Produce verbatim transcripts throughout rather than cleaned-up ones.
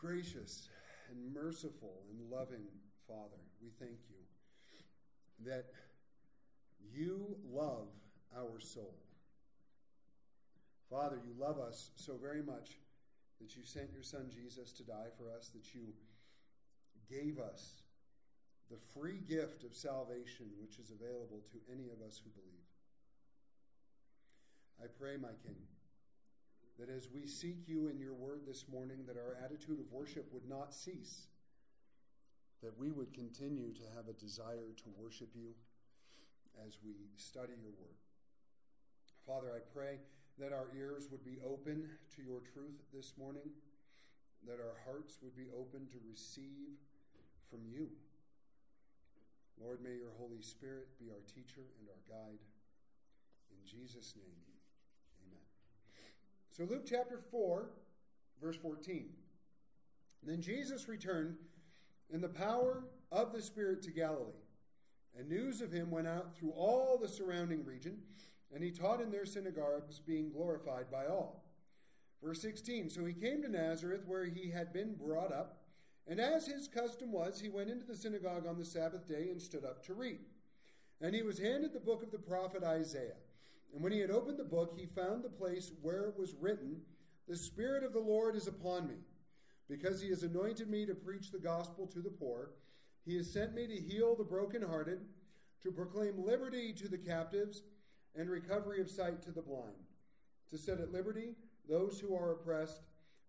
Gracious and merciful and loving Father, we thank you that you love our soul. Father, you love us so very much that you sent your son Jesus to die for us, that you gave us the free gift of salvation which is available to any of us who believe. I pray, my King, that as we seek you in your word this morning, that our attitude of worship would not cease, that we would continue to have a desire to worship you as we study your word. Father, I pray that our ears would be open to your truth this morning, that our hearts would be open to receive from you. Lord, may your Holy Spirit be our teacher and our guide. In Jesus' name, amen. So Luke chapter four, verse fourteen. Then Jesus returned in the power of the Spirit to Galilee, and news of him went out through all the surrounding region, and he taught in their synagogues, being glorified by all. Verse sixteen, so he came to Nazareth, where he had been brought up, and as his custom was, he went into the synagogue on the Sabbath day and stood up to read. And he was handed the book of the prophet Isaiah. And when he had opened the book, he found the place where it was written, "The Spirit of the Lord is upon me, because he has anointed me to preach the gospel to the poor. He has sent me to heal the brokenhearted, to proclaim liberty to the captives, and recovery of sight to the blind, to set at liberty those who are oppressed,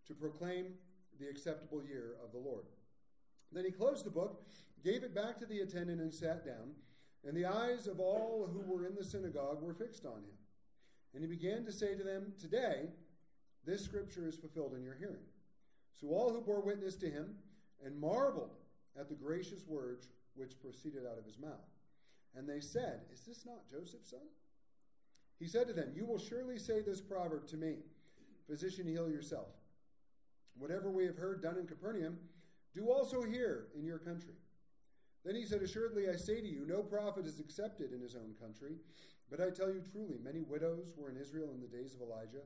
to proclaim the acceptable year of the Lord." Then he closed the book, gave it back to the attendant, and sat down. And the eyes of all who were in the synagogue were fixed on him. And he began to say to them, "Today, this scripture is fulfilled in your hearing." So all who bore witness to him and marveled at the gracious words which proceeded out of his mouth. And they said, "Is this not Joseph's son?" He said to them, "You will surely say this proverb to me, 'Physician, heal yourself. Whatever we have heard done in Capernaum, do also here in your country.' Then he said, 'Assuredly, I say to you, no prophet is accepted in his own country. But I tell you truly, many widows were in Israel in the days of Elijah,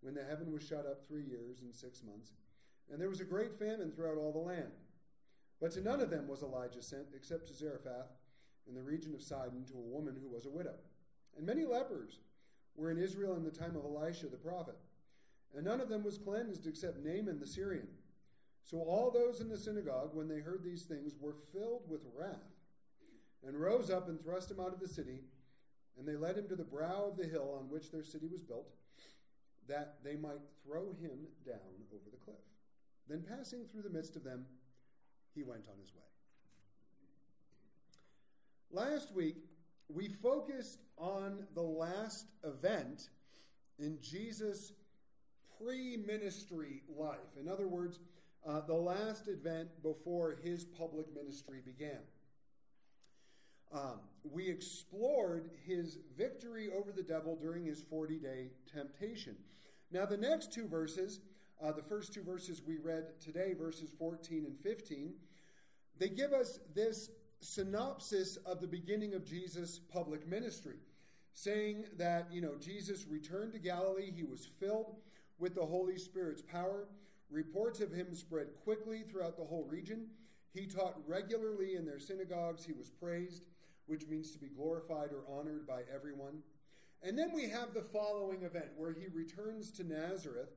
when the heaven was shut up three years and six months, and there was a great famine throughout all the land. But to none of them was Elijah sent, except to Zarephath in the region of Sidon, to a woman who was a widow. And many lepers were in Israel in the time of Elisha the prophet, and none of them was cleansed except Naaman the Syrian.' So all those in the synagogue, when they heard these things, were filled with wrath, and rose up and thrust him out of the city, and they led him to the brow of the hill on which their city was built, that they might throw him down over the cliff. Then passing through the midst of them, he went on his way." Last week, we focused on the last event in Jesus' pre-ministry life. In other words, Uh, the last event before his public ministry began. Um, we explored his victory over the devil during his forty-day temptation. Now, the next two verses, uh, the first two verses we read today, verses fourteen and fifteen, they give us this synopsis of the beginning of Jesus' public ministry, saying that, you know, Jesus returned to Galilee. He was filled with the Holy Spirit's power. Reports of him spread quickly throughout the whole region. He taught regularly in their synagogues. He was praised, which means to be glorified or honored by everyone. And then we have the following event, where he returns to Nazareth,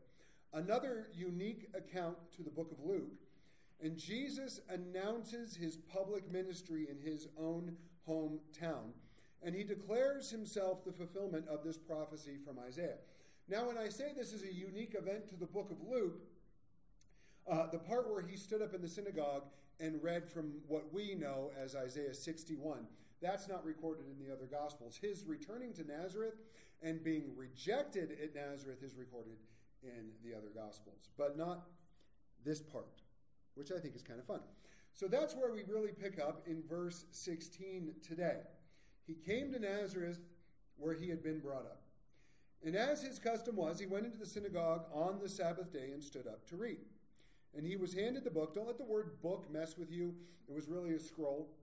another unique account to the book of Luke. And Jesus announces his public ministry in his own hometown. And he declares himself the fulfillment of this prophecy from Isaiah. Now, when I say this is a unique event to the book of Luke, Uh, the part where he stood up in the synagogue and read from what we know as Isaiah sixty-one, that's not recorded in the other Gospels. His returning to Nazareth and being rejected at Nazareth is recorded in the other Gospels, but not this part, which I think is kind of fun. So that's where we really pick up in verse sixteen today. He came to Nazareth, where he had been brought up. And as his custom was, he went into the synagogue on the Sabbath day and stood up to read. And he was handed the book. Don't let the word book mess with you. It was really a scroll.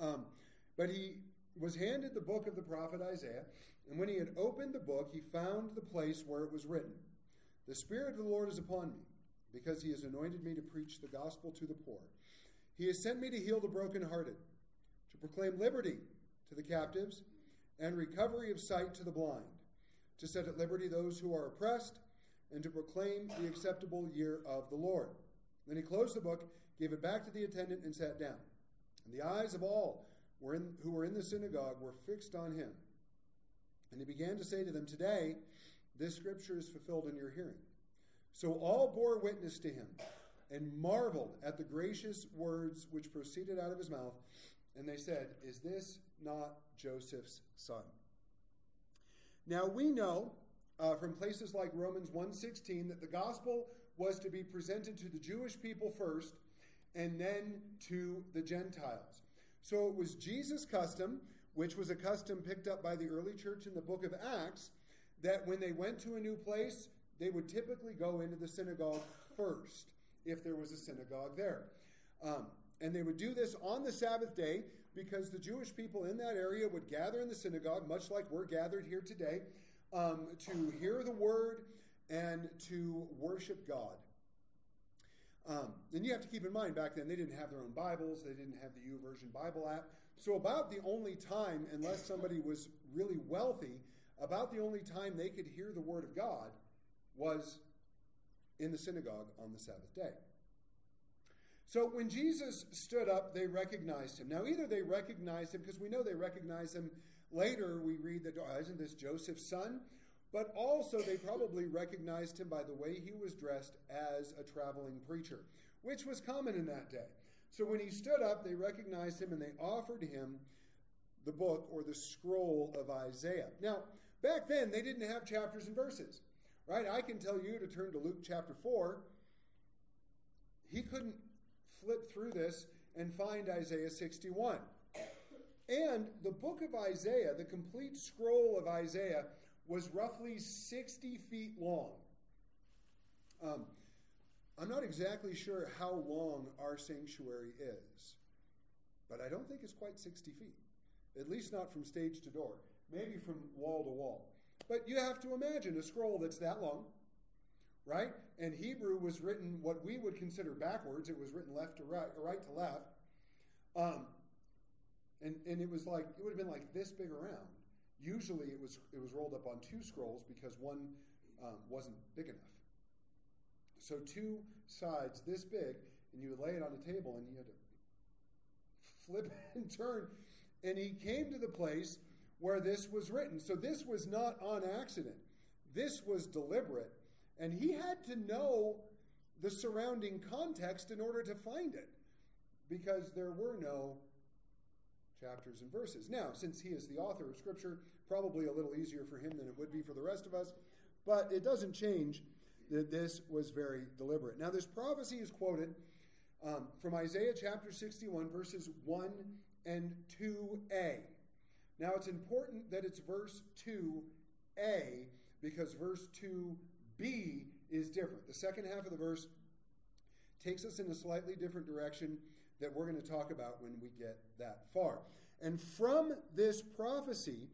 Um, but he was handed the book of the prophet Isaiah. And when he had opened the book, he found the place where it was written, "The Spirit of the Lord is upon me, because he has anointed me to preach the gospel to the poor. He has sent me to heal the brokenhearted, to proclaim liberty to the captives, and recovery of sight to the blind, to set at liberty those who are oppressed, and to proclaim the acceptable year of the Lord. Then he closed the book, gave it back to the attendant, and sat down. And the eyes of all were in, who were in the synagogue were fixed on him. And he began to say to them, "Today this scripture is fulfilled in your hearing." So all bore witness to him and marveled at the gracious words which proceeded out of his mouth. And they said, "Is this not Joseph's son?" Now we know uh, from places like Romans one sixteen that the gospel was to be presented to the Jewish people first and then to the Gentiles. So it was Jesus' custom, which was a custom picked up by the early church in the book of Acts, that when they went to a new place, they would typically go into the synagogue first, if there was a synagogue there. Um, and they would do this on the Sabbath day because the Jewish people in that area would gather in the synagogue, much like we're gathered here today, um, to hear the word and to worship God. Um, and you have to keep in mind, back then, they didn't have their own Bibles. They didn't have the YouVersion Bible app. So about the only time, unless somebody was really wealthy, about the only time they could hear the word of God was in the synagogue on the Sabbath day. So when Jesus stood up, they recognized him. Now, either they recognized him, because we know they recognized him later. We read that, oh, isn't this Joseph's son? But also they probably recognized him by the way he was dressed as a traveling preacher, which was common in that day. So when he stood up, they recognized him, and they offered him the book or the scroll of Isaiah. Now, back then, they didn't have chapters and verses, right? I can tell you to turn to Luke chapter four. He couldn't flip through this and find Isaiah sixty-one. And the book of Isaiah, the complete scroll of Isaiah, was roughly sixty feet long. Um, I'm not exactly sure how long our sanctuary is, but I don't think it's quite sixty feet, at least not from stage to door, maybe from wall to wall. But you have to imagine a scroll that's that long, right? And Hebrew was written what we would consider backwards. It was written left to right, or right to left. Um, and, and it was like, it would have been like this big around. Usually it was it was rolled up on two scrolls because one um, wasn't big enough. So two sides this big, and you would lay it on a table, and you had to flip and turn. And he came to the place where this was written. So this was not on accident. This was deliberate. And he had to know the surrounding context in order to find it, because there were no chapters and verses. Now, since he is the author of Scripture, probably a little easier for him than it would be for the rest of us, but it doesn't change that this was very deliberate. Now, this prophecy is quoted um, from Isaiah chapter sixty-one, verses one and two a. Now, it's important that it's verse two a because verse two b is different. The second half of the verse takes us in a slightly different direction that we're going to talk about when we get that far. And from this prophecy,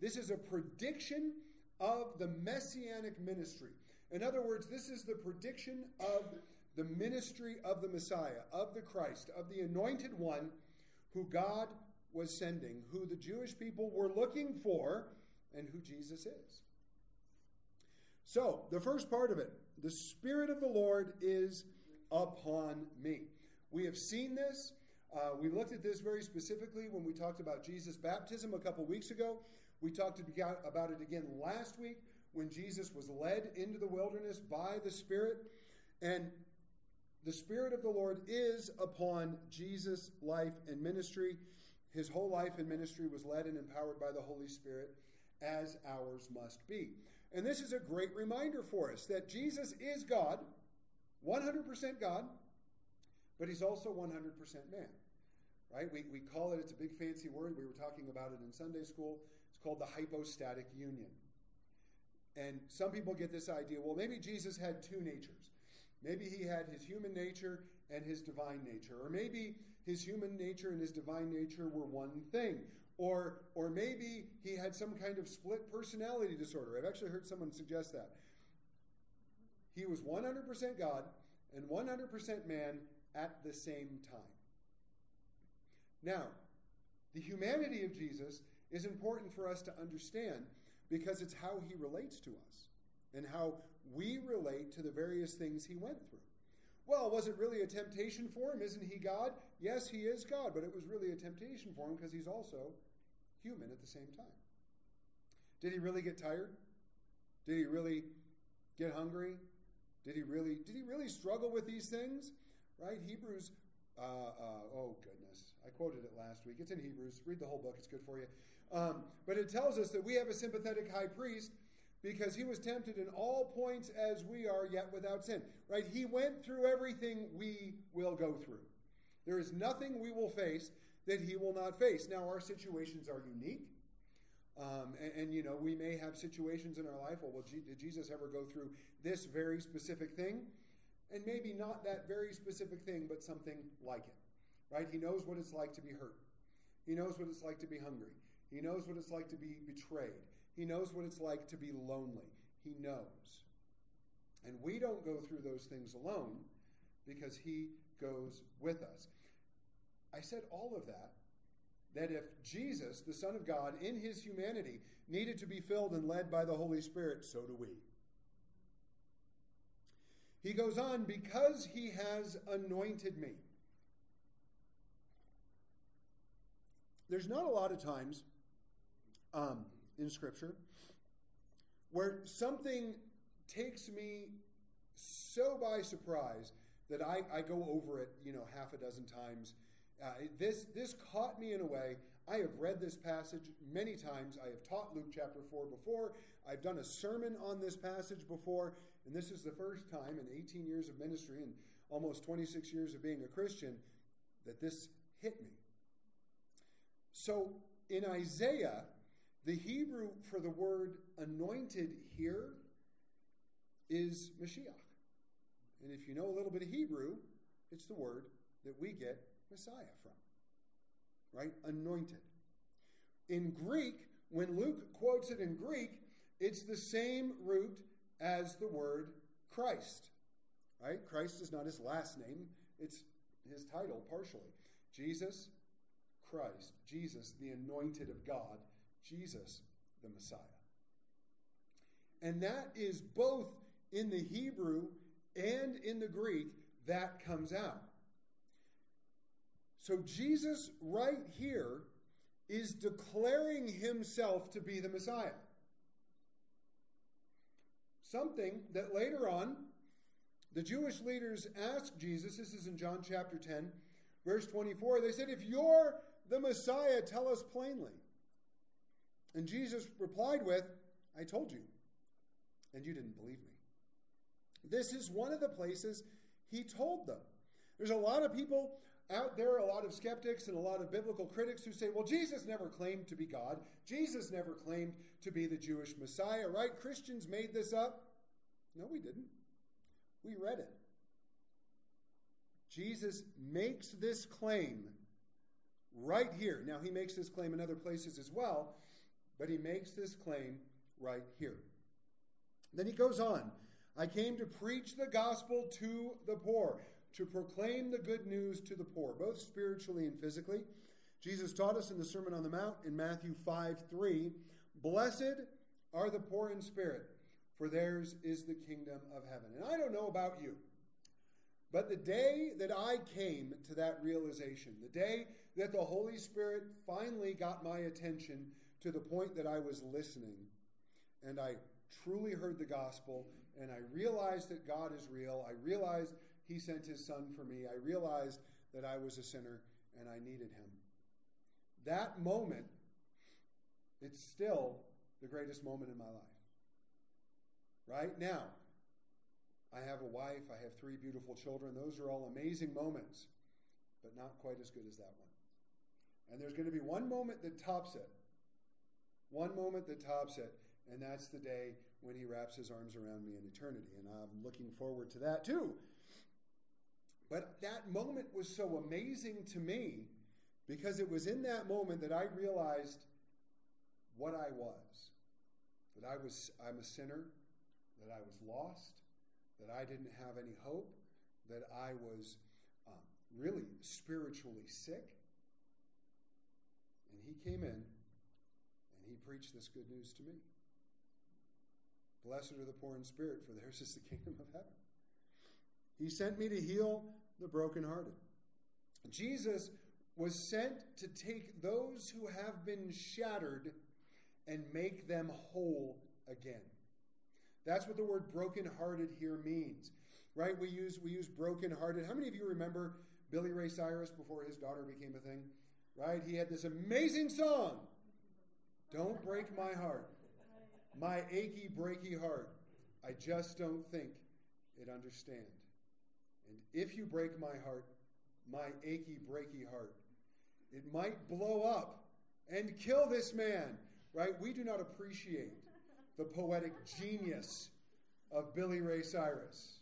this is a prediction of the messianic ministry. In other words, this is the prediction of the ministry of the Messiah, of the Christ, of the anointed one who God was sending, who the Jewish people were looking for, and who Jesus is. So, the first part of it, the Spirit of the Lord is upon me. We have seen this. Uh, we looked at this very specifically when we talked about Jesus' baptism a couple weeks ago. We talked about it again last week when Jesus was led into the wilderness by the Spirit. And the Spirit of the Lord is upon Jesus' life and ministry. His whole life and ministry was led and empowered by the Holy Spirit, as ours must be. And this is a great reminder for us that Jesus is God, one hundred percent God, but he's also one hundred percent man, right? We we call it, it's a big fancy word. We were talking about it in Sunday school. It's called the hypostatic union. And some people get this idea, well, maybe Jesus had two natures. Maybe he had his human nature and his divine nature. Or maybe his human nature and his divine nature were one thing. Or, or maybe he had some kind of split personality disorder. I've actually heard someone suggest that. He was one hundred percent God and one hundred percent man at the same time. Now, the humanity of Jesus is important for us to understand because it's how he relates to us and how we relate to the various things he went through. Well, was it really a temptation for him? Isn't he God? Yes, he is God, but it was really a temptation for him because he's also human at the same time. Did he really get tired? Did he really get hungry? Did he really did he really struggle with these things? Right? Hebrews, uh, uh, oh goodness, I quoted it last week. It's in Hebrews. Read the whole book. It's good for you. Um, but it tells us that we have a sympathetic high priest because he was tempted in all points as we are, yet without sin. Right? He went through everything we will go through. There is nothing we will face that he will not face. Now, our situations are unique. Um, and, and, you know, we may have situations in our life, well, well, G- did Jesus ever go through this very specific thing? And maybe not that very specific thing, but something like it, right? He knows what it's like to be hurt. He knows what it's like to be hungry. He knows what it's like to be betrayed. He knows what it's like to be lonely. He knows. And we don't go through those things alone because he goes with us. I said all of that. That if Jesus, the Son of God, in his humanity, needed to be filled and led by the Holy Spirit, so do we. He goes on, because he has anointed me. There's not a lot of times um, in Scripture where something takes me so by surprise that I, I go over it, you know, half a dozen times. Uh, this this caught me in a way. I have read this passage many times. I have taught Luke chapter four before. I've done a sermon on this passage before. And this is the first time in eighteen years of ministry and almost twenty-six years of being a Christian that this hit me. So in Isaiah, the Hebrew for the word anointed here is Mashiach. And if you know a little bit of Hebrew, it's the word that we get Messiah from, right? Anointed. In Greek, when Luke quotes it in Greek, it's the same root as the word Christ, right? Christ is not his last name, it's his title partially. Jesus Christ, Jesus the anointed of God, Jesus the Messiah. And that is both in the Hebrew and in the Greek that comes out. So Jesus right here is declaring himself to be the Messiah. Something that later on, the Jewish leaders asked Jesus, this is in John chapter ten, verse twenty-four, they said, if you're the Messiah, tell us plainly. And Jesus replied with, I told you, and you didn't believe me. This is one of the places he told them. There's a lot of people out there, a lot of skeptics and a lot of biblical critics who say, well, Jesus never claimed to be God. Jesus never claimed to be the Jewish Messiah, right? Christians made this up. No, we didn't. We read it. Jesus makes this claim right here. Now, he makes this claim in other places as well, but he makes this claim right here. Then he goes on. I came to preach the gospel to the poor, to proclaim the good news to the poor, both spiritually and physically. Jesus taught us in the Sermon on the Mount in Matthew five three, blessed are the poor in spirit, for theirs is the kingdom of heaven. And I don't know about you, but the day that I came to that realization, the day that the Holy Spirit finally got my attention to the point that I was listening, and I truly heard the gospel, and I realized that God is real, I realized he sent his son for me. I realized that I was a sinner and I needed him. That moment, it's still the greatest moment in my life. Right now, I have a wife. I have three beautiful children. Those are all amazing moments, but not quite as good as that one. And there's going to be one moment that tops it. One moment that tops it. And that's the day when he wraps his arms around me in eternity. And I'm looking forward to that too. But that moment was so amazing to me because it was in that moment that I realized what I was. That I was, I'm a sinner, that I was lost, that I didn't have any hope, that I was um, really spiritually sick. And he came in and he preached this good news to me. Blessed are the poor in spirit, for theirs is the kingdom of heaven. He sent me to heal the brokenhearted. Jesus was sent to take those who have been shattered and make them whole again. That's what the word brokenhearted here means. Right? We use we use brokenhearted. How many of you remember Billy Ray Cyrus before his daughter became a thing? Right? He had this amazing song. Don't break my heart. My achy, breaky heart. I just don't think it understand. And if you break my heart, my achy, breaky heart, it might blow up and kill this man. Right? We do not appreciate the poetic genius of Billy Ray Cyrus.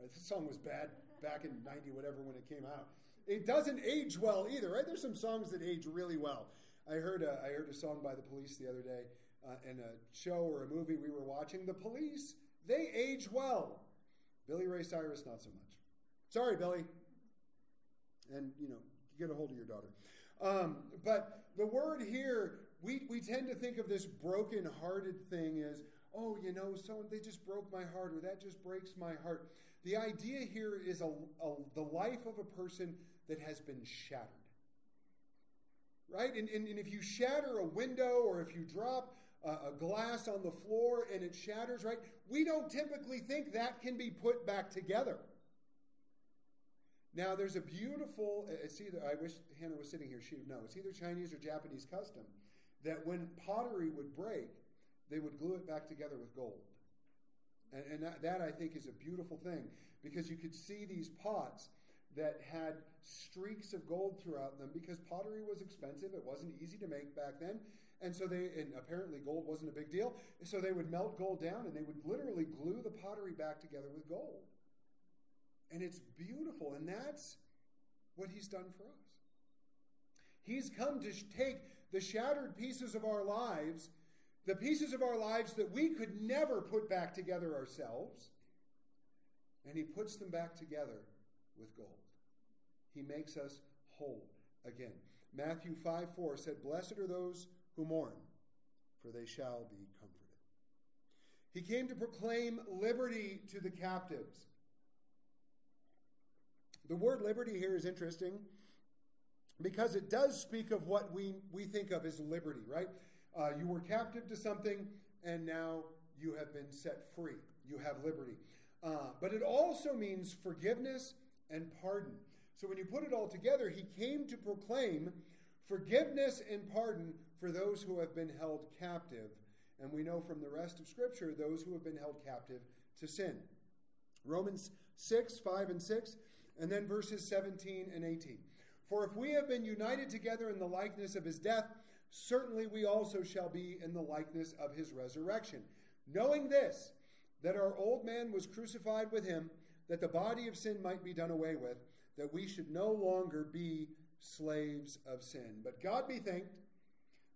Right, this song was bad back in ninety, whatever, when it came out. It doesn't age well either, right? There's some songs that age really well. I heard a, I heard a song by the Police the other day uh, in a show or a movie we were watching. The Police, they age well. Billy Ray Cyrus, not so much. Sorry, Billy. And, you know, get a hold of your daughter. Um, but the word here, we, we tend to think of this broken-hearted thing as, oh, you know, someone, they just broke my heart, or that just breaks my heart. The idea here is a, a, the life of a person that has been shattered. Right? And, and, and if you shatter a window, or if you drop a, a glass on the floor and it shatters, right, we don't typically think that can be put back together. Now, there's a beautiful, it's either, I wish Hannah was sitting here, she would know, it's either Chinese or Japanese custom that when pottery would break, they would glue it back together with gold. And, and that, that, I think, is a beautiful thing, because you could see these pots that had streaks of gold throughout them, because pottery was expensive, it wasn't easy to make back then, and so they, and apparently gold wasn't a big deal, so they would melt gold down and they would literally glue the pottery back together with gold. And it's beautiful, and that's what he's done for us. He's come to sh- take the shattered pieces of our lives, the pieces of our lives that we could never put back together ourselves, and he puts them back together with gold. He makes us whole again. Matthew five four said, "Blessed are those who mourn, for they shall be comforted." He came to proclaim liberty to the captives. The word liberty here is interesting because it does speak of what we, we think of as liberty, right? Uh, you were captive to something, and now you have been set free. You have liberty. Uh, but it also means forgiveness and pardon. So when you put it all together, he came to proclaim forgiveness and pardon for those who have been held captive. And we know from the rest of Scripture, those who have been held captive to sin. Romans six, five and six. And then verses seventeen and eighteen. For if we have been united together in the likeness of his death, certainly we also shall be in the likeness of his resurrection. Knowing this, that our old man was crucified with him, that the body of sin might be done away with, that we should no longer be slaves of sin. But God be thanked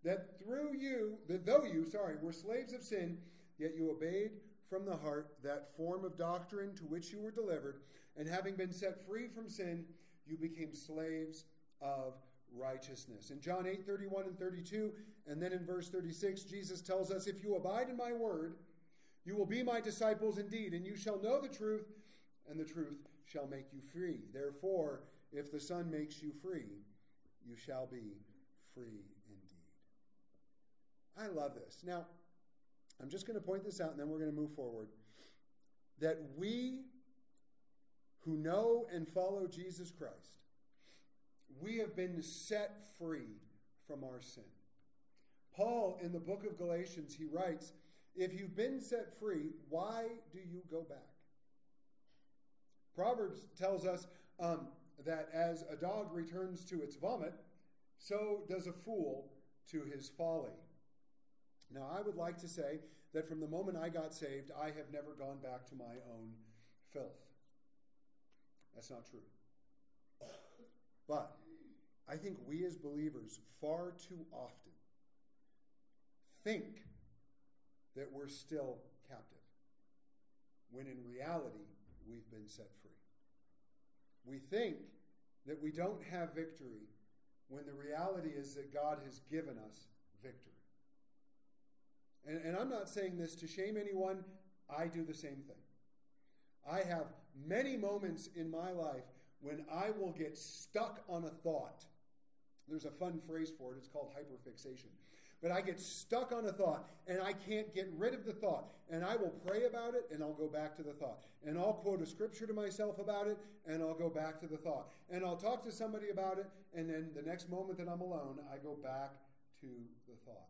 that through you, that though you, sorry, were slaves of sin, yet you obeyed from the heart that form of doctrine to which you were delivered, and having been set free from sin, you became slaves of righteousness. In John eight, thirty-one and thirty-two, and then in verse thirty-six, Jesus tells us, "If you abide in my word, you will be my disciples indeed, and you shall know the truth, and the truth shall make you free. Therefore, if the Son makes you free, you shall be free indeed." I love this. Now, I'm just going to point this out, and then we're going to move forward. That we who know and follow Jesus Christ, we have been set free from our sin. Paul, in the book of Galatians, he writes, "If you've been set free, why do you go back?" Proverbs tells us um, that as a dog returns to its vomit, so does a fool to his folly. Now, I would like to say that from the moment I got saved, I have never gone back to my own filth. That's not true. But I think we as believers far too often think that we're still captive, when in reality we've been set free. We think that we don't have victory when the reality is that God has given us victory. And, and I'm not saying this to shame anyone. I do the same thing. I have many moments in my life when I will get stuck on a thought. There's a fun phrase for it. It's called hyperfixation. But I get stuck on a thought, and I can't get rid of the thought. And I will pray about it, and I'll go back to the thought. And I'll quote a scripture to myself about it, and I'll go back to the thought. And I'll talk to somebody about it, and then the next moment that I'm alone, I go back to the thought.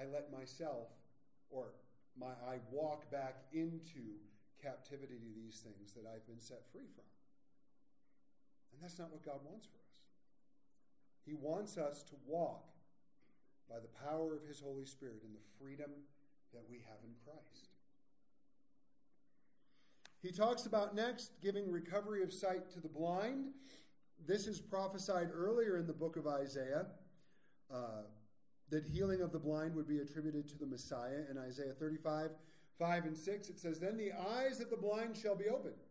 I let myself, or my, I walk back into captivity to these things that I've been set free from. And that's not what God wants for us. He wants us to walk by the power of his Holy Spirit and the freedom that we have in Christ. He talks about next giving recovery of sight to the blind. This is prophesied earlier in the book of Isaiah, uh, that healing of the blind would be attributed to the Messiah. In Isaiah thirty-five, five and six, it says, "Then the eyes of the blind shall be opened,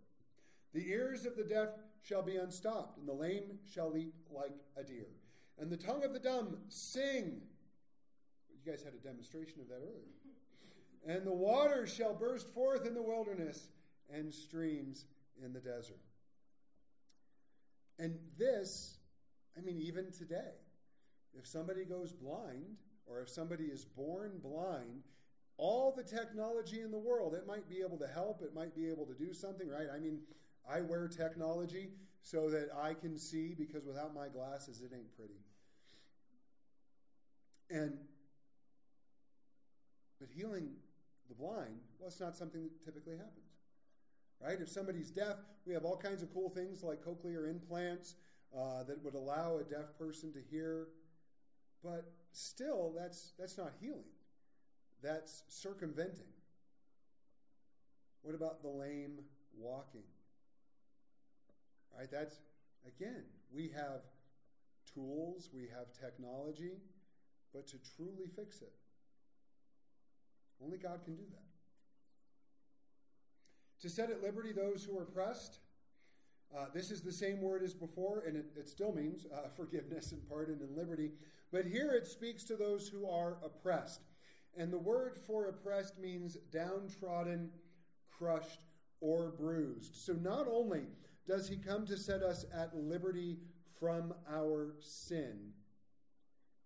the ears of the deaf shall be unstopped, and the lame shall leap like a deer. And the tongue of the dumb sing." You guys had a demonstration of that earlier. "And the waters shall burst forth in the wilderness, and streams in the desert." And this, I mean, even today, if somebody goes blind, or if somebody is born blind, all the technology in the world, it might be able to help, it might be able to do something, right? I mean, I wear technology so that I can see, because without my glasses, it ain't pretty. And, but healing the blind, well, it's not something that typically happens, right? If somebody's deaf, we have all kinds of cool things like cochlear implants uh, that would allow a deaf person to hear, but still, that's that's not healing. That's circumventing. What about the lame walking? Right, that's, again, we have tools, we have technology, but to truly fix it, only God can do that. To set at liberty those who are oppressed, uh, this is the same word as before, and it, it still means uh, forgiveness and pardon and liberty, but here it speaks to those who are oppressed. And the word for oppressed means downtrodden, crushed, or bruised. So not only does he come to set us at liberty from our sin,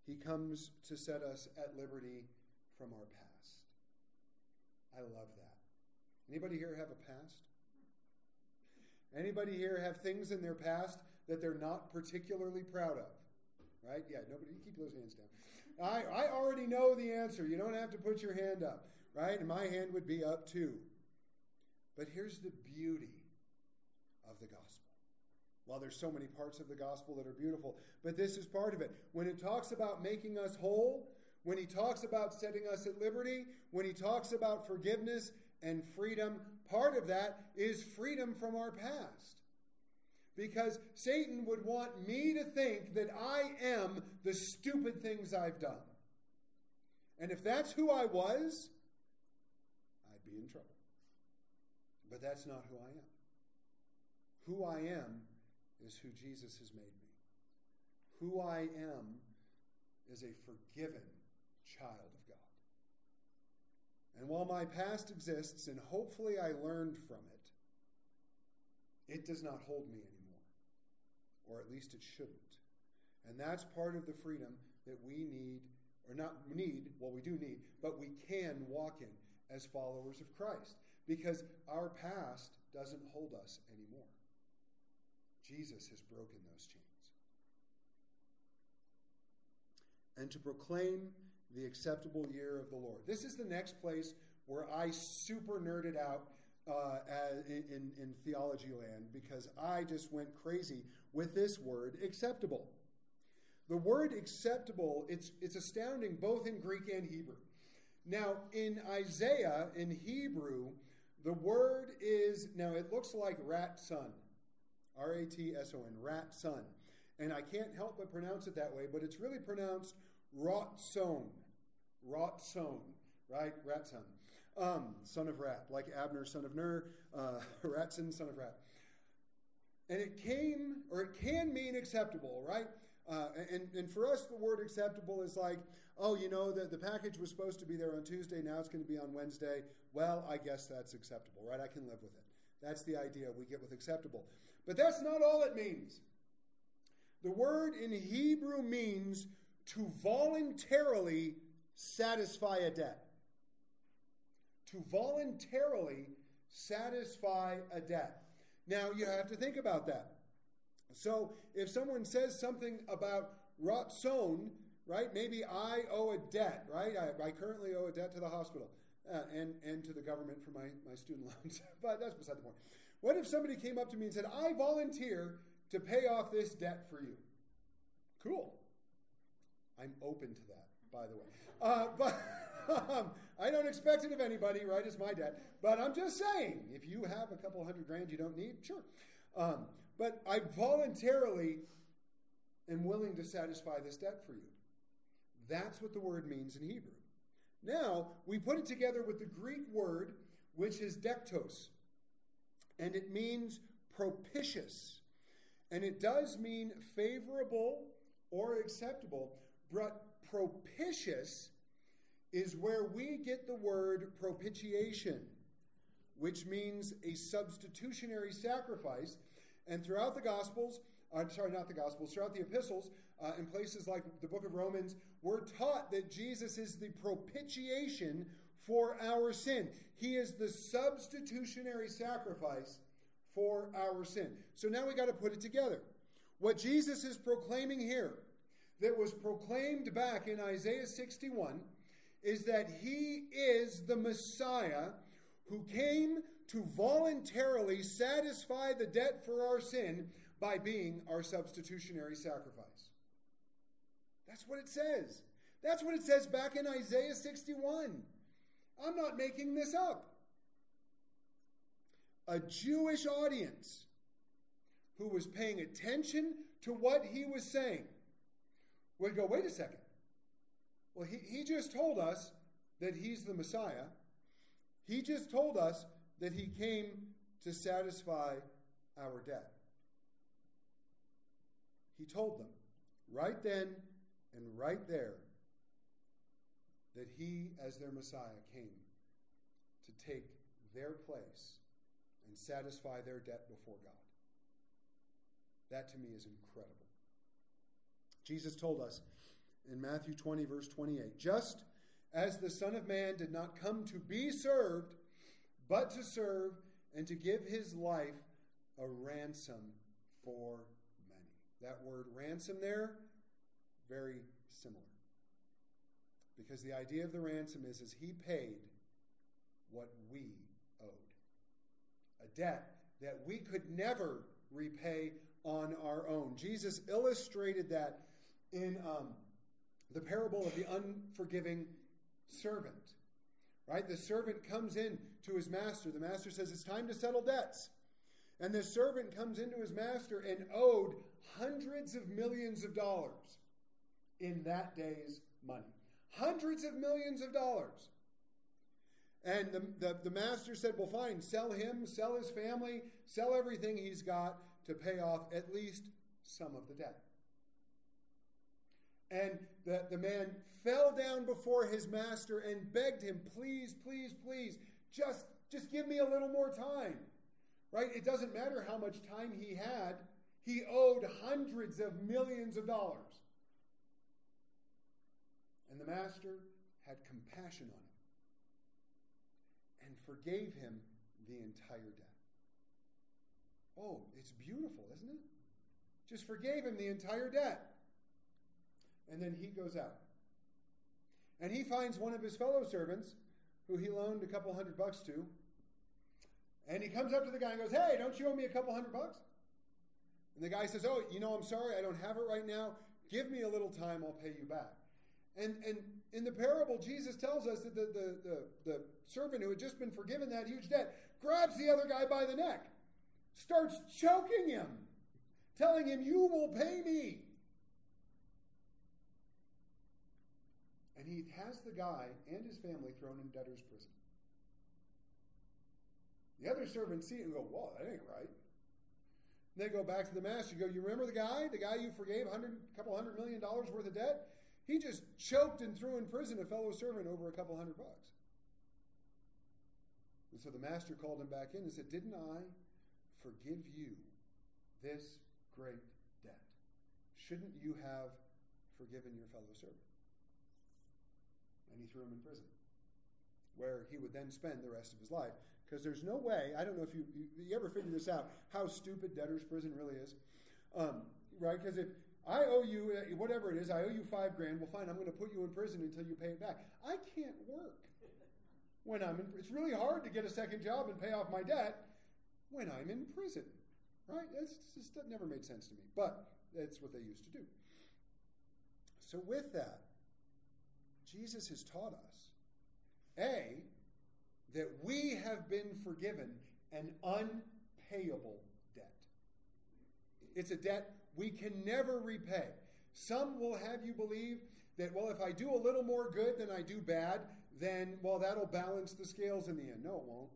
he comes to set us at liberty from our past. I love that. Anybody here have a past? Anybody here have things in their past that they're not particularly proud of? Right? Yeah, nobody, you keep those hands down. I, I already know the answer. You don't have to put your hand up, right? And my hand would be up too. But here's the beauty of the gospel. Well, there's so many parts of the gospel that are beautiful, but this is part of it. When it talks about making us whole, when he talks about setting us at liberty, when he talks about forgiveness and freedom, part of that is freedom from our past. Because Satan would want me to think that I am the stupid things I've done. And if that's who I was, I'd be in trouble. But that's not who I am. Who I am is who Jesus has made me. Who I am is a forgiven child of God. And while my past exists, and hopefully I learned from it, it does not hold me anymore, or at least it shouldn't. And that's part of the freedom that we need, or not need, well, we do need, but we can walk in as followers of Christ, because our past doesn't hold us anymore. Jesus has broken those chains. And to proclaim the acceptable year of the Lord. This is the next place where I super nerded out uh, in, in theology land, because I just went crazy with this word, acceptable. The word acceptable, it's, it's astounding both in Greek and Hebrew. Now, in Isaiah, in Hebrew, the word is, now it looks like rat son. R A T S O N, rat son. And I can't help but pronounce it that way, but it's really pronounced rot-son. Rot-son, right? Rat son. Um, son of Rat, like Abner, son of Ner, uh, Ratzin, son of Rat. And it came, or it can mean acceptable, right? Uh, and, and for us, the word acceptable is like, oh, you know, the, the package was supposed to be there on Tuesday. Now it's going to be on Wednesday. Well, I guess that's acceptable, right? I can live with it. That's the idea we get with acceptable. But that's not all it means. The word in Hebrew means to voluntarily satisfy a debt. To voluntarily satisfy a debt. Now, you have to think about that. So, if someone says something about Ratson, right, maybe I owe a debt, right? I, I currently owe a debt to the hospital uh, and, and to the government for my, my student loans. But that's beside the point. What if somebody came up to me and said, I volunteer to pay off this debt for you? Cool. I'm open to that, by the way. Uh, but... Um, I don't expect it of anybody, right? It's my debt. But I'm just saying, if you have a couple hundred grand you don't need, sure. Um, but I voluntarily am willing to satisfy this debt for you. That's what the word means in Hebrew. Now, we put it together with the Greek word, which is dektos. And it means propitious. And it does mean favorable or acceptable. But propitious is where we get the word propitiation, which means a substitutionary sacrifice. And throughout the Gospels, I'm sorry, not the Gospels, throughout the epistles, uh, in places like the book of Romans, we're taught that Jesus is the propitiation for our sin. He is the substitutionary sacrifice for our sin. So now we got to put it together. What Jesus is proclaiming here, that was proclaimed back in Isaiah sixty-one, is that he is the Messiah who came to voluntarily satisfy the debt for our sin by being our substitutionary sacrifice. That's what it says. That's what it says back in Isaiah sixty-one. I'm not making this up. A Jewish audience who was paying attention to what he was saying would go, wait a second. Well, he, he just told us that he's the Messiah. He just told us that he came to satisfy our debt. He told them right then and right there that he, as their Messiah, came to take their place and satisfy their debt before God. That to me is incredible. Jesus told us, in Matthew twenty, verse twenty-eight, just as the Son of Man did not come to be served, but to serve and to give his life a ransom for many. That word ransom there, very similar. Because the idea of the ransom is, is he paid what we owed. A debt that we could never repay on our own. Jesus illustrated that in... Um, The parable of the unforgiving servant, right? The servant comes in to his master. The master says, it's time to settle debts. And the servant comes into his master and owed hundreds of millions of dollars in that day's money. Hundreds of millions of dollars. And the, the, the master said, well, fine, sell him, sell his family, sell everything he's got to pay off at least some of the debt. And the, the man fell down before his master and begged him, please, please, please, just, just give me a little more time. Right? It doesn't matter how much time he had. He owed hundreds of millions of dollars. And the master had compassion on him and forgave him the entire debt. Oh, it's beautiful, isn't it? Just forgave him the entire debt. And then he goes out. And he finds one of his fellow servants, who he loaned a couple hundred bucks to. And he comes up to the guy and goes, hey, don't you owe me a couple hundred bucks? And the guy says, oh, you know, I'm sorry, I don't have it right now. Give me a little time, I'll pay you back. And and in the parable, Jesus tells us that the, the, the, the servant who had just been forgiven that huge debt grabs the other guy by the neck, starts choking him, telling him, you will pay me. And he has the guy and his family thrown in debtor's prison. The other servants see it and go, "Whoa, that ain't right." And they go back to the master and go, "You remember the guy? The guy you forgave a couple hundred million dollars worth of debt? He just choked and threw in prison a fellow servant over a couple hundred bucks." And so the master called him back in and said, "Didn't I forgive you this great debt? Shouldn't you have forgiven your fellow servant?" And he threw him in prison, where he would then spend the rest of his life. Because there's no way, I don't know if you, you, you ever figure this out, how stupid debtor's prison really is. Um, right? Because if I owe you, whatever it is, I owe you five grand, well, fine, I'm going to put you in prison until you pay it back. I can't work when I'm in, it's really hard to get a second job and pay off my debt when I'm in prison. Right? That's just, that never made sense to me. But that's what they used to do. So with that, Jesus has taught us, A, that we have been forgiven an unpayable debt. It's a debt we can never repay. Some will have you believe that, well, if I do a little more good than I do bad, then, well, that'll balance the scales in the end. No, it won't.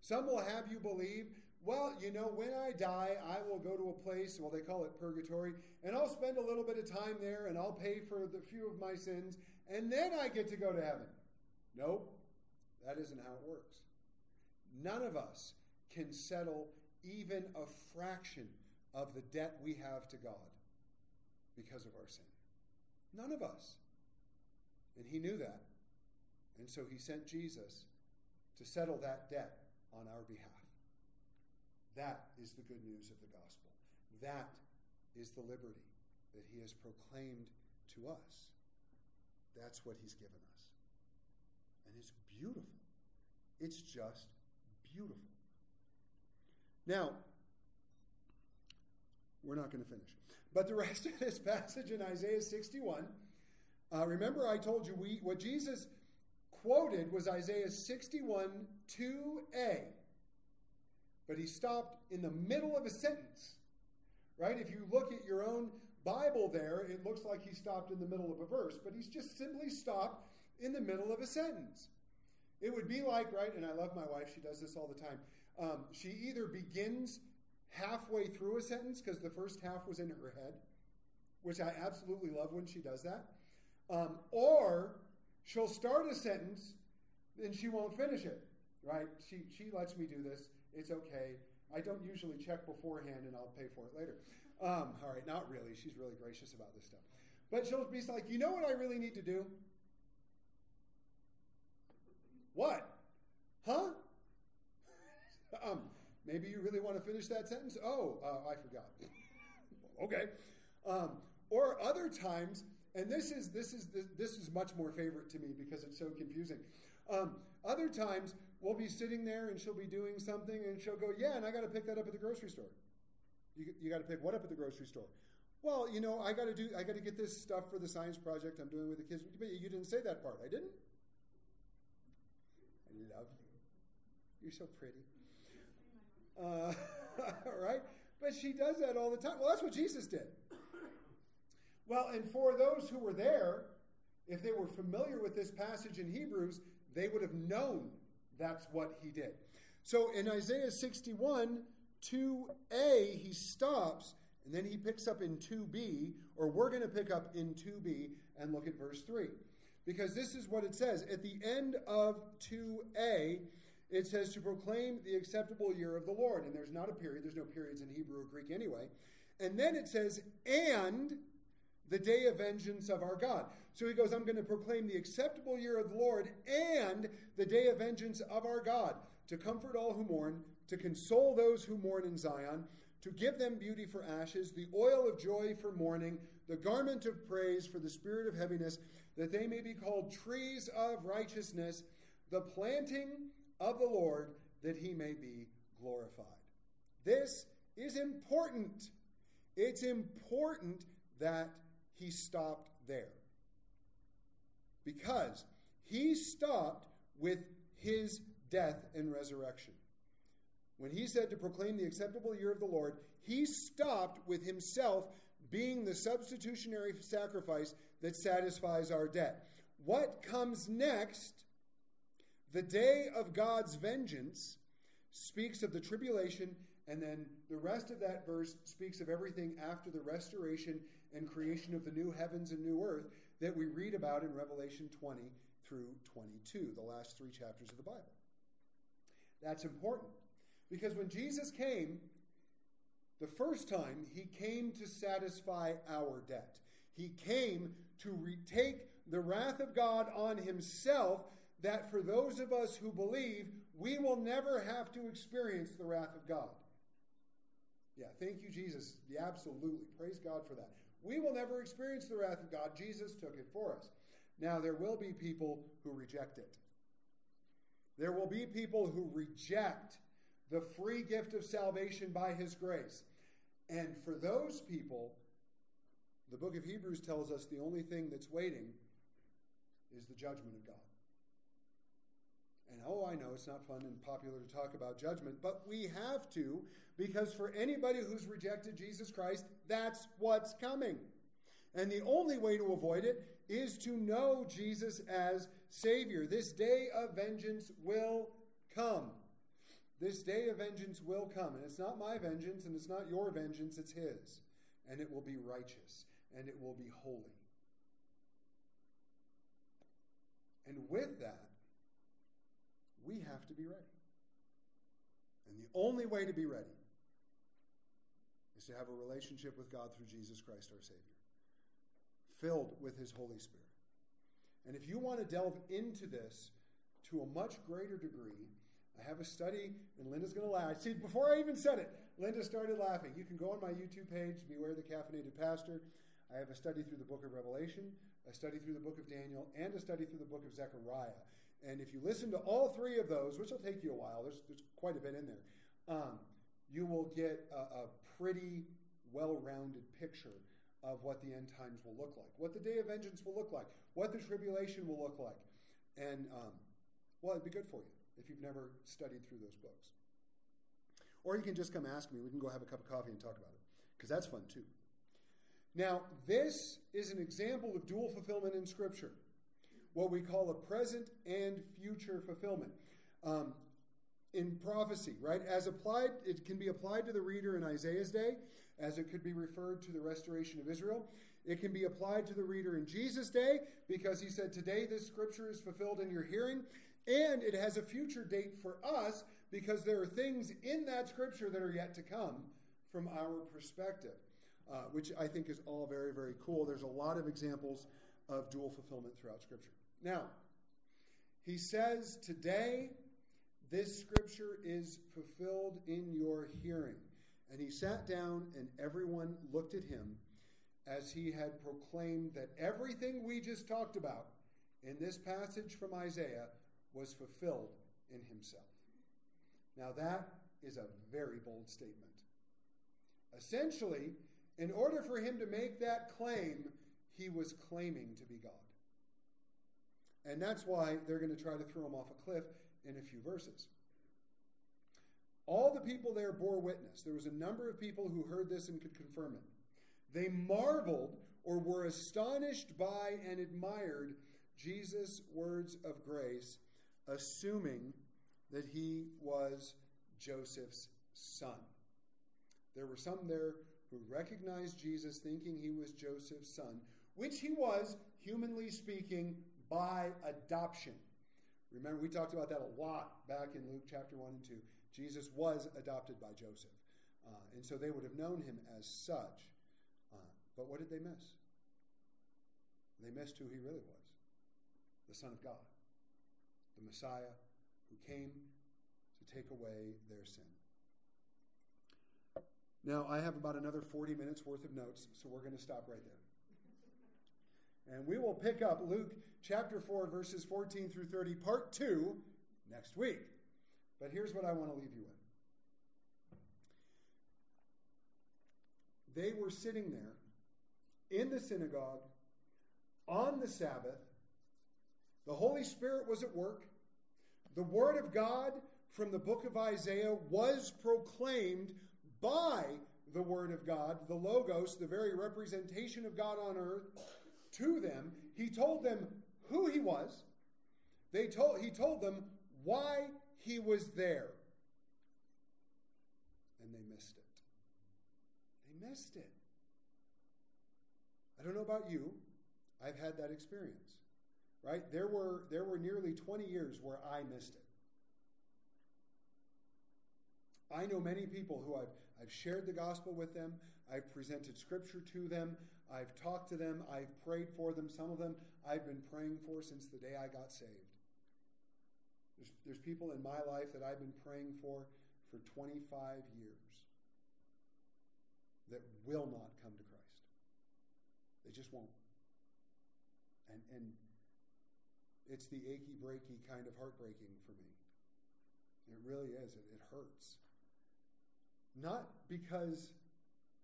Some will have you believe, well, you know, when I die, I will go to a place, well, they call it purgatory, and I'll spend a little bit of time there, and I'll pay for the few of my sins, and then I get to go to heaven. Nope, that isn't how it works. None of us can settle even a fraction of the debt we have to God because of our sin. None of us. And he knew that. And so he sent Jesus to settle that debt on our behalf. That is the good news of the gospel. That is the liberty that he has proclaimed to us. That's what he's given us. And it's beautiful. It's just beautiful. Now, we're not going to finish. But the rest of this passage in Isaiah sixty-one, uh, remember I told you we what Jesus quoted was Isaiah sixty-one, two a. But he stopped in the middle of a sentence. Right? If you look at your own Bible there, it looks like he stopped in the middle of a verse. But he's just simply stopped in the middle of a sentence. It would be like, right, and I love my wife, she does this all the time. Um, she either begins halfway through a sentence, because the first half was in her head, which I absolutely love when she does that, um, or she'll start a sentence and she won't finish it, right? She, she lets me do this. It's okay. I don't usually check beforehand, and I'll pay for it later. Um, all right, not really. She's really gracious about this stuff. But she'll be like, you know what I really need to do? What? Huh? um, maybe you really want to finish that sentence? Oh, uh, I forgot. Okay. Um, or other times, and this is this is this is much more favorite to me because it's so confusing. Um, other times, we'll be sitting there and she'll be doing something and she'll go, yeah, and I got to pick that up at the grocery store. You you got to pick what up at the grocery store? Well, you know, I got to do I got to get this stuff for the science project I'm doing with the kids. But you didn't say that part. I didn't. I love you. You're so pretty. Uh, right? But she does that all the time. Well, that's what Jesus did. Well, and for those who were there, if they were familiar with this passage in Hebrews, they would have known that's what he did. So in Isaiah sixty-one, two a, he stops, and then he picks up in two b, or we're going to pick up in two b and look at verse three. Because this is what it says. At the end of two a, it says to proclaim the acceptable year of the Lord. And there's not a period. There's no periods in Hebrew or Greek anyway. And then it says, and the day of vengeance of our God. So he goes, I'm going to proclaim the acceptable year of the Lord and the day of vengeance of our God, to comfort all who mourn, to console those who mourn in Zion, to give them beauty for ashes, the oil of joy for mourning, the garment of praise for the spirit of heaviness, that they may be called trees of righteousness, the planting of the Lord, that he may be glorified. This is important. It's important that he stopped there. Because he stopped with his death and resurrection. When he said to proclaim the acceptable year of the Lord, he stopped with himself being the substitutionary sacrifice that satisfies our debt. What comes next, the day of God's vengeance, speaks of the tribulation, and then the rest of that verse speaks of everything after the restoration and creation of the new heavens and new earth that we read about in Revelation twenty through twenty-two, the last three chapters of the Bible. That's important, because when Jesus came, the first time, he came to satisfy our debt. He came to retake the wrath of God on himself, that for those of us who believe, we will never have to experience the wrath of God. Yeah, thank you, Jesus. Yeah, absolutely. Praise God for that. We will never experience the wrath of God. Jesus took it for us. Now, there will be people who reject it. There will be people who reject the free gift of salvation by his grace. And for those people, the book of Hebrews tells us the only thing that's waiting is the judgment of God. And oh, I know it's not fun and popular to talk about judgment, but we have to, because for anybody who's rejected Jesus Christ, that's what's coming. And the only way to avoid it is to know Jesus as Savior. This day of vengeance will come. This day of vengeance will come. And it's not my vengeance, and it's not your vengeance, it's his. And it will be righteous, and it will be holy. And with that, we have to be ready. And the only way to be ready is to have a relationship with God through Jesus Christ our Savior, filled with his Holy Spirit. And if you want to delve into this to a much greater degree, I have a study, and Linda's going to laugh. See, before I even said it, Linda started laughing. You can go on my YouTube page, Beware the Caffeinated Pastor. I have a study through the book of Revelation, a study through the book of Daniel, and a study through the book of Zechariah. And if you listen to all three of those, which will take you a while, there's, there's quite a bit in there, um, you will get a, a pretty well-rounded picture of what the end times will look like, what the day of vengeance will look like, what the tribulation will look like. And, um, well, it'd be good for you if you've never studied through those books. Or you can just come ask me. We can go have a cup of coffee and talk about it, because that's fun too. Now, this is an example of dual fulfillment in Scripture, what we call a present and future fulfillment. Um, in prophecy, right? As applied, it can be applied to the reader in Isaiah's day, as it could be referred to the restoration of Israel. It can be applied to the reader in Jesus' day, because he said, today this scripture is fulfilled in your hearing. And it has a future date for us, because there are things in that scripture that are yet to come from our perspective, uh, which I think is all very, very cool. There's a lot of examples of dual fulfillment throughout scripture. Now, he says, today this scripture is fulfilled in your hearing. And he sat down, and everyone looked at him as he had proclaimed that everything we just talked about in this passage from Isaiah was fulfilled in himself. Now, that is a very bold statement. Essentially, in order for him to make that claim, he was claiming to be God. And that's why they're going to try to throw him off a cliff in a few verses. All the people there bore witness. There was a number of people who heard this and could confirm it. They marveled, or were astonished by, and admired Jesus' words of grace, assuming that he was Joseph's son. There were some there who recognized Jesus, thinking he was Joseph's son, which he was, humanly speaking, by adoption. Remember, we talked about that a lot back in Luke chapter one and two. Jesus was adopted by Joseph. Uh, and so they would have known him as such. Uh, but what did they miss? They missed who he really was. The Son of God. The Messiah who came to take away their sin. Now, I have about another forty minutes worth of notes, so we're going to stop right there. And we will pick up Luke chapter four, verses fourteen through thirty, part two, next week. But here's what I want to leave you with. They were sitting there in the synagogue on the Sabbath. The Holy Spirit was at work. The Word of God from the book of Isaiah was proclaimed by the Word of God, the Logos, the very representation of God on earth, to them. He told them who he was. They told, he told them why he was there. missed it. They missed it. I don't know about you. I've had that experience, right? There were, there were nearly twenty years where I missed it. I know many people who I've, I've shared the gospel with them. I've presented scripture to them. I've talked to them. I've prayed for them. Some of them I've been praying for since the day I got saved. There's, there's people in my life that I've been praying for for twenty-five years that will not come to Christ. They just won't. And, and it's the achy, breaky kind of heartbreaking for me. It really is. It, it hurts. Not because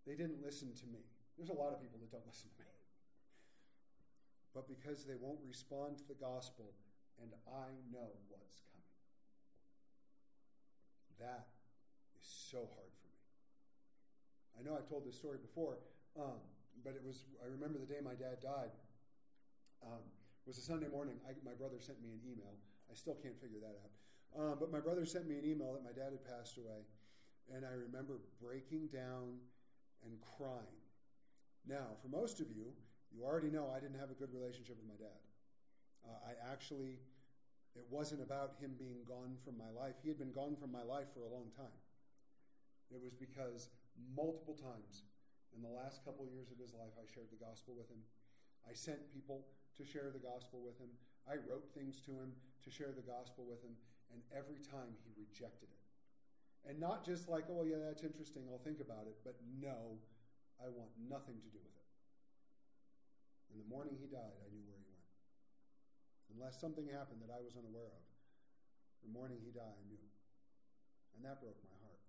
they didn't listen to me. There's a lot of people that don't listen to me. But because they won't respond to the gospel, and I know what's coming. That is so hard for me. I know I've told this story before, um, but it was, I remember the day my dad died. Um, it was a Sunday morning. I, my brother sent me an email. I still can't figure that out. Um, but my brother sent me an email that my dad had passed away, and I remember breaking down and crying. Now, for most of you, you already know I didn't have a good relationship with my dad. Uh, I actually, it wasn't about him being gone from my life. He had been gone from my life for a long time. It was because multiple times in the last couple of years of his life, I shared the gospel with him. I sent people to share the gospel with him. I wrote things to him to share the gospel with him, and every time he rejected it. And not just like, oh, yeah, that's interesting, I'll think about it, but no, I want nothing to do with it. And the morning he died, I knew where he went. Unless something happened that I was unaware of, the morning he died, I knew. And that broke my heart.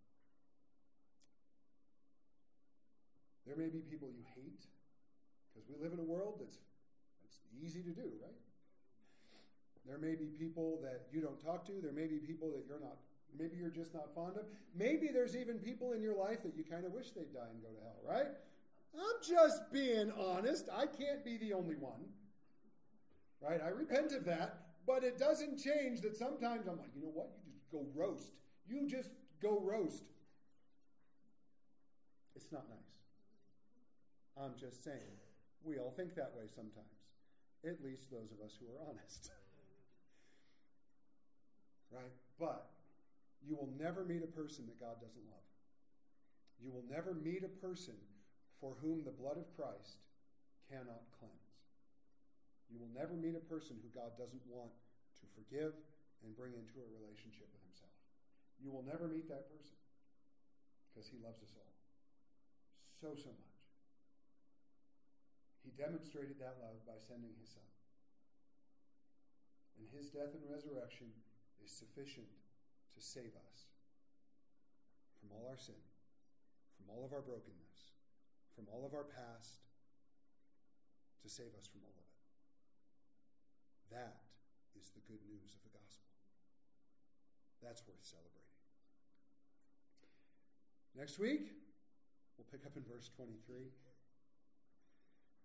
There may be people you hate, because we live in a world that's, that's easy to do, right? There may be people that you don't talk to. There may be people that you're not, maybe you're just not fond of. Maybe there's even people in your life that you kind of wish they'd die and go to hell, right? I'm just being honest. I can't be the only one, right? I repent of that, but it doesn't change that sometimes I'm like, you know what? You just go roast. You just go roast. It's not nice. I'm just saying, we all think that way sometimes, at least those of us who are honest. Right? But you will never meet a person that God doesn't love. You will never meet a person for whom the blood of Christ cannot cleanse. You will never meet a person who God doesn't want to forgive and bring into a relationship with himself. You will never meet that person because he loves us all so, so much. He demonstrated that love by sending his son. And his death and resurrection is sufficient to save us from all our sin, from all of our brokenness, from all of our past, to save us from all of it. That is the good news of the gospel. That's worth celebrating. Next week, we'll pick up in verse twenty-three.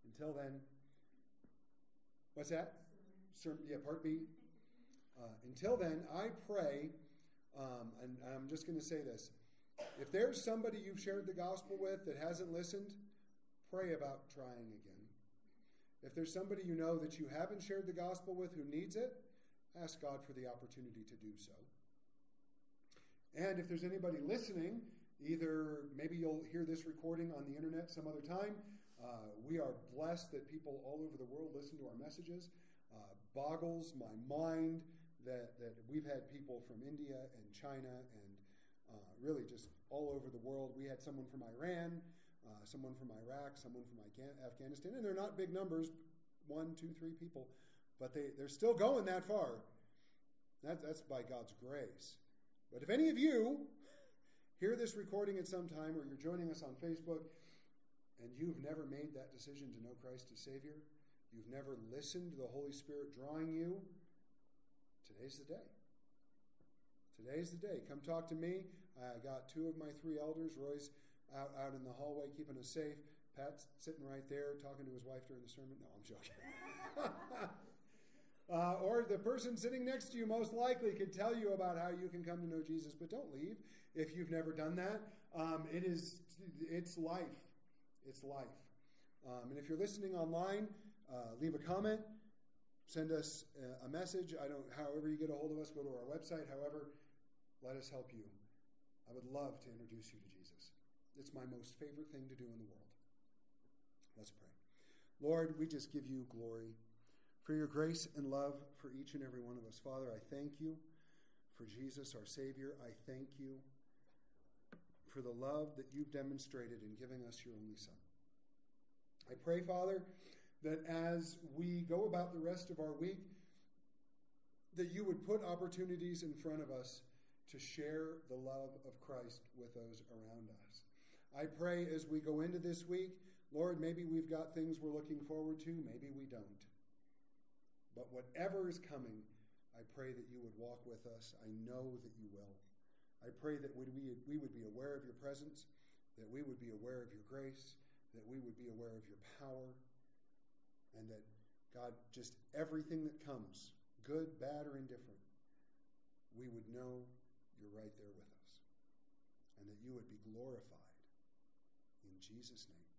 Until then, what's that? Sermon. Yeah, part B. Uh, until then, I pray, um, and I'm just going to say this. If there's somebody you've shared the gospel with that hasn't listened, pray about trying again. If there's somebody you know that you haven't shared the gospel with who needs it, ask God for the opportunity to do so. And if there's anybody listening, either maybe you'll hear this recording on the internet some other time. Uh, we are blessed that people all over the world listen to our messages. Uh, boggles my mind that, that we've had people from India and China and uh, really just all over the world. We had someone from Iran, uh, someone from Iraq, someone from Afgan- Afghanistan, and they're not big numbers, one, two, three people, but they, they're still going that far. That, that's by God's grace. But if any of you hear this recording at some time or you're joining us on Facebook and you've never made that decision to know Christ as Savior, you've never listened to the Holy Spirit drawing you, today's the day. Today's the day. Come talk to me. I got two of my three elders. Roy's out, out in the hallway keeping us safe. Pat's sitting right there talking to his wife during the sermon. No, I'm joking. Uh, or the person sitting next to you most likely could tell you about how you can come to know Jesus, but don't leave if you've never done that. Um, it is, it's life. It's life. Um, and if you're listening online, uh, leave a comment, send us a message. I don't. However you get a hold of us, go to our website. However, let us help you. I would love to introduce you to Jesus. It's my most favorite thing to do in the world. Let's pray. Lord, we just give you glory for your grace and love for each and every one of us. Father, I thank you for Jesus, our Savior. I thank you for the love that you've demonstrated in giving us your only Son. I pray, Father, that as we go about the rest of our week, that you would put opportunities in front of us to share the love of Christ with those around us. I pray as we go into this week, Lord, maybe we've got things we're looking forward to, maybe we don't. But whatever is coming, I pray that you would walk with us. I know that you will. I pray that we we would be aware of your presence, that we would be aware of your grace, that we would be aware of your power, and that, God, just everything that comes, good, bad, or indifferent, we would know you're right there with us, and that you would be glorified in Jesus' name.